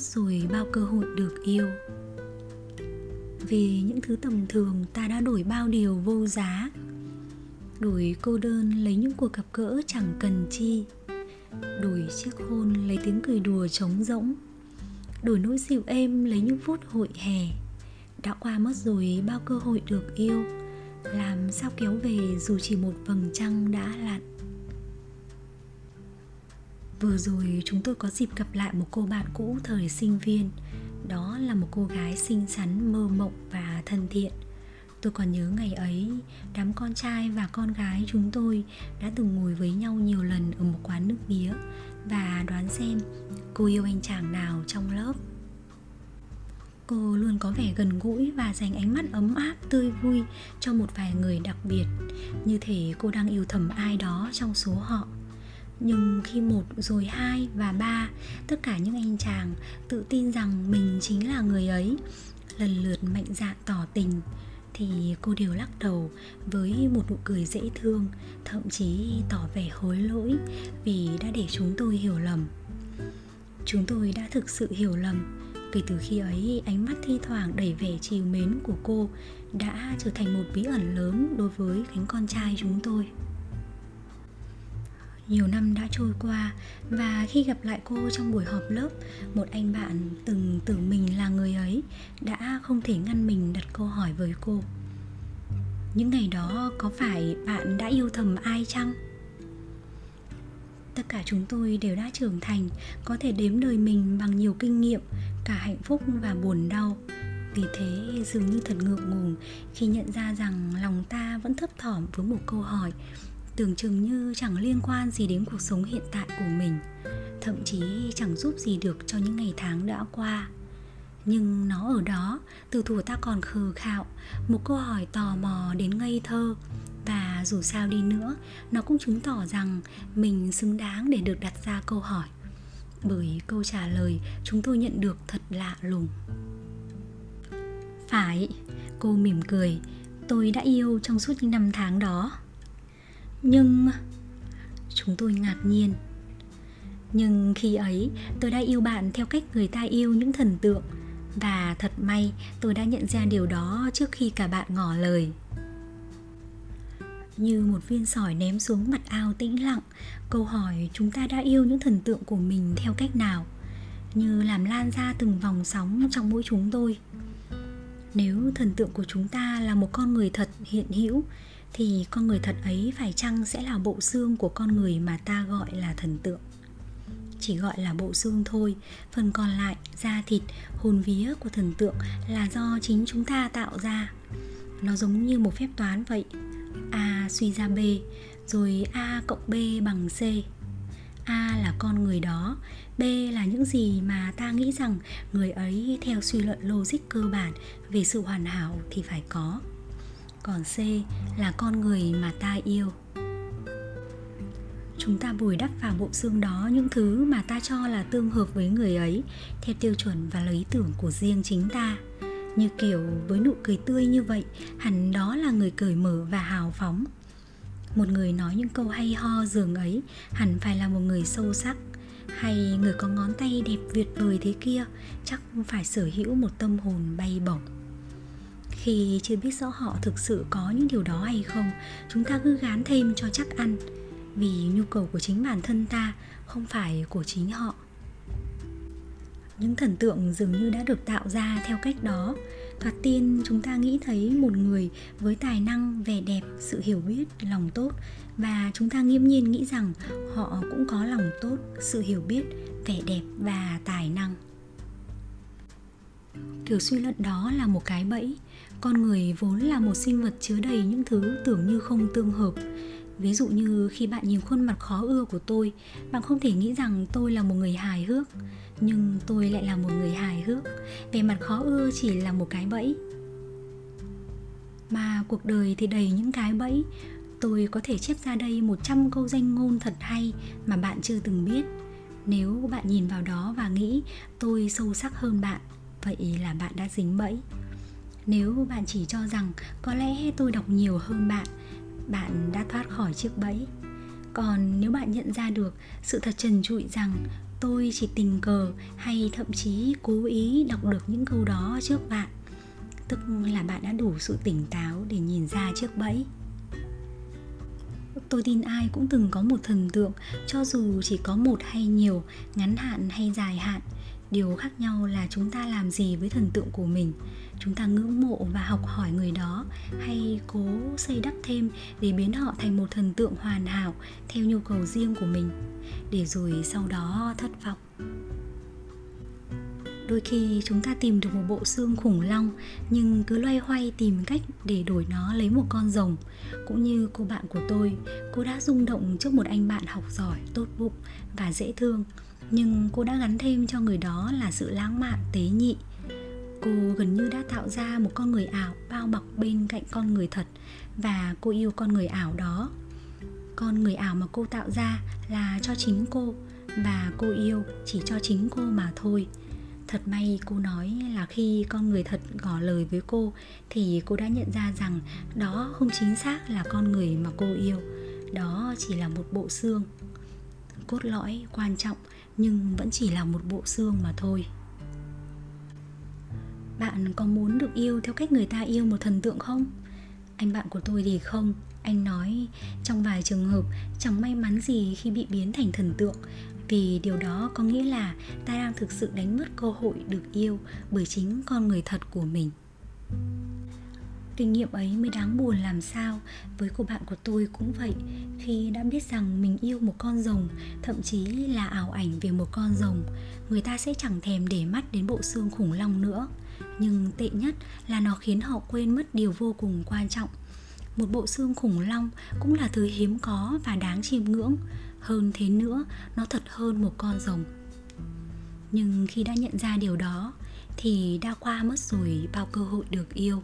mất rồi bao cơ hội được yêu. Vì những thứ tầm thường, ta đã đổi bao điều vô giá, đổi cô đơn lấy những cuộc gặp gỡ chẳng cần chi, đổi chiếc hôn lấy tiếng cười đùa trống rỗng, đổi nỗi dịu êm lấy những phút hội hè. Đã qua mất rồi bao cơ hội được yêu, làm sao kéo về dù chỉ một vầng trăng đã lặn. Vừa rồi chúng tôi có dịp gặp lại một cô bạn cũ thời sinh viên. Đó là một cô gái xinh xắn, mơ mộng và thân thiện. Tôi còn nhớ ngày ấy, đám con trai và con gái chúng tôi đã từng ngồi với nhau nhiều lần ở một quán nước mía và đoán xem cô yêu anh chàng nào trong lớp. Cô luôn có vẻ gần gũi và dành ánh mắt ấm áp, tươi vui cho một vài người đặc biệt, như thể cô đang yêu thầm ai đó trong số họ. Nhưng khi 1 rồi 2 và 3, tất cả những anh chàng tự tin rằng mình chính là người ấy, lần lượt mạnh dạn tỏ tình, thì cô đều lắc đầu với một nụ cười dễ thương, thậm chí tỏ vẻ hối lỗi vì đã để chúng tôi hiểu lầm. Chúng tôi đã thực sự hiểu lầm. Kể từ khi ấy, ánh mắt thi thoảng đầy vẻ trìu mến của cô đã trở thành một bí ẩn lớn đối với cánh con trai chúng tôi. Nhiều năm đã trôi qua, và khi gặp lại cô trong buổi họp lớp, một anh bạn từng tưởng mình là người ấy đã không thể ngăn mình đặt câu hỏi với cô. Những ngày đó, có phải bạn đã yêu thầm ai chăng? Tất cả chúng tôi đều đã trưởng thành, có thể đếm đời mình bằng nhiều kinh nghiệm, cả hạnh phúc và buồn đau. Vì thế, dường như thật ngượng ngùng khi nhận ra rằng lòng ta vẫn thấp thỏm với một câu hỏi tưởng chừng như chẳng liên quan gì đến cuộc sống hiện tại của mình, thậm chí chẳng giúp gì được cho những ngày tháng đã qua. Nhưng nó ở đó, từ thuở ta còn khờ khạo, một câu hỏi tò mò đến ngây thơ. Và dù sao đi nữa, nó cũng chứng tỏ rằng mình xứng đáng để được đặt ra câu hỏi, bởi câu trả lời chúng tôi nhận được thật lạ lùng. Phải, cô mỉm cười, tôi đã yêu trong suốt những năm tháng đó. Nhưng chúng tôi ngạc nhiên. Nhưng khi ấy, tôi đã yêu bạn theo cách người ta yêu những thần tượng. Và thật may, tôi đã nhận ra điều đó trước khi cả bạn ngỏ lời. Như một viên sỏi ném xuống mặt ao tĩnh lặng, câu hỏi chúng ta đã yêu những thần tượng của mình theo cách nào, như làm lan ra từng vòng sóng trong mỗi chúng tôi. Nếu thần tượng của chúng ta là một con người thật hiện hữu, thì con người thật ấy phải chăng sẽ là bộ xương của con người mà ta gọi là thần tượng. Chỉ gọi là bộ xương thôi, phần còn lại, da thịt, hồn vía của thần tượng là do chính chúng ta tạo ra. Nó giống như một phép toán vậy. A suy ra B, rồi A cộng B bằng C. A là con người đó, B là những gì mà ta nghĩ rằng người ấy theo suy luận logic cơ bản về sự hoàn hảo thì phải có. Còn C là con người mà ta yêu. Chúng ta bồi đắp vào bộ xương đó những thứ mà ta cho là tương hợp với người ấy, theo tiêu chuẩn và lý tưởng của riêng chính ta. Như kiểu với nụ cười tươi như vậy, hẳn đó là người cởi mở và hào phóng. Một người nói những câu hay ho dường ấy hẳn phải là một người sâu sắc. Hay người có ngón tay đẹp tuyệt vời thế kia chắc phải sở hữu một tâm hồn bay bổng. Khi chưa biết rõ họ thực sự có những điều đó hay không, chúng ta cứ gán thêm cho chắc ăn, vì nhu cầu của chính bản thân ta, không phải của chính họ. Những thần tượng dường như đã được tạo ra theo cách đó. Thoạt tiên chúng ta nghĩ thấy một người với tài năng, vẻ đẹp, sự hiểu biết, lòng tốt, và chúng ta nghiêm nhiên nghĩ rằng họ cũng có lòng tốt, sự hiểu biết, vẻ đẹp và tài năng. Kiểu suy luận đó là một cái bẫy. Con người vốn là một sinh vật chứa đầy những thứ tưởng như không tương hợp. Ví dụ như khi bạn nhìn khuôn mặt khó ưa của tôi, bạn không thể nghĩ rằng tôi là một người hài hước. Nhưng tôi lại là một người hài hước. Vẻ mặt khó ưa chỉ là một cái bẫy. Mà cuộc đời thì đầy những cái bẫy. Tôi có thể chép ra đây 100 câu danh ngôn thật hay mà bạn chưa từng biết. Nếu bạn nhìn vào đó và nghĩ tôi sâu sắc hơn bạn, vậy là bạn đã dính bẫy. Nếu bạn chỉ cho rằng có lẽ tôi đọc nhiều hơn bạn, bạn đã thoát khỏi chiếc bẫy. Còn nếu bạn nhận ra được sự thật trần trụi rằng Tôi chỉ tình cờ hay thậm chí cố ý đọc được những câu đó trước bạn, tức là bạn đã đủ sự tỉnh táo để nhìn ra chiếc bẫy. Tôi tin ai cũng từng có một thần tượng, cho dù chỉ có một hay nhiều, ngắn hạn hay dài hạn. Điều khác nhau là chúng ta làm gì với thần tượng của mình. Chúng ta ngưỡng mộ và học hỏi người đó, hay cố xây đắp thêm để biến họ thành một thần tượng hoàn hảo theo nhu cầu riêng của mình, để rồi sau đó thất vọng. Đôi khi chúng ta tìm được một bộ xương khủng long nhưng cứ loay hoay tìm cách để đổi nó lấy một con rồng. Cũng như cô bạn của tôi, cô đã rung động trước một anh bạn học giỏi, tốt bụng và dễ thương, nhưng cô đã gắn thêm cho người đó là sự lãng mạn tế nhị. Cô gần như đã tạo ra một con người ảo bao bọc bên cạnh con người thật, và cô yêu con người ảo đó. Con người ảo mà cô tạo ra là cho chính cô, và cô yêu chỉ cho chính cô mà thôi. Thật may, cô nói là khi con người thật ngỏ lời với cô thì cô đã nhận ra rằng đó không chính xác là con người mà cô yêu. Đó chỉ là một bộ xương. Cốt lõi quan trọng nhưng vẫn chỉ là một bộ xương mà thôi. Bạn có muốn được yêu theo cách người ta yêu một thần tượng không? Anh bạn của tôi thì không. Anh nói trong vài trường hợp chẳng may mắn gì khi bị biến thành thần tượng, vì điều đó có nghĩa là ta đang thực sự đánh mất cơ hội được yêu bởi chính con người thật của mình. Kinh nghiệm ấy mới đáng buồn làm sao. Với cô bạn của tôi cũng vậy. Khi đã biết rằng mình yêu một con rồng, thậm chí là ảo ảnh về một con rồng, người ta sẽ chẳng thèm để mắt đến bộ xương khủng long nữa. Nhưng tệ nhất là nó khiến họ quên mất điều vô cùng quan trọng. Một bộ xương khủng long cũng là thứ hiếm có và đáng chiêm ngưỡng. Hơn thế nữa, nó thật hơn một con rồng. Nhưng khi đã nhận ra điều đó thì đã qua mất rồi bao cơ hội được yêu.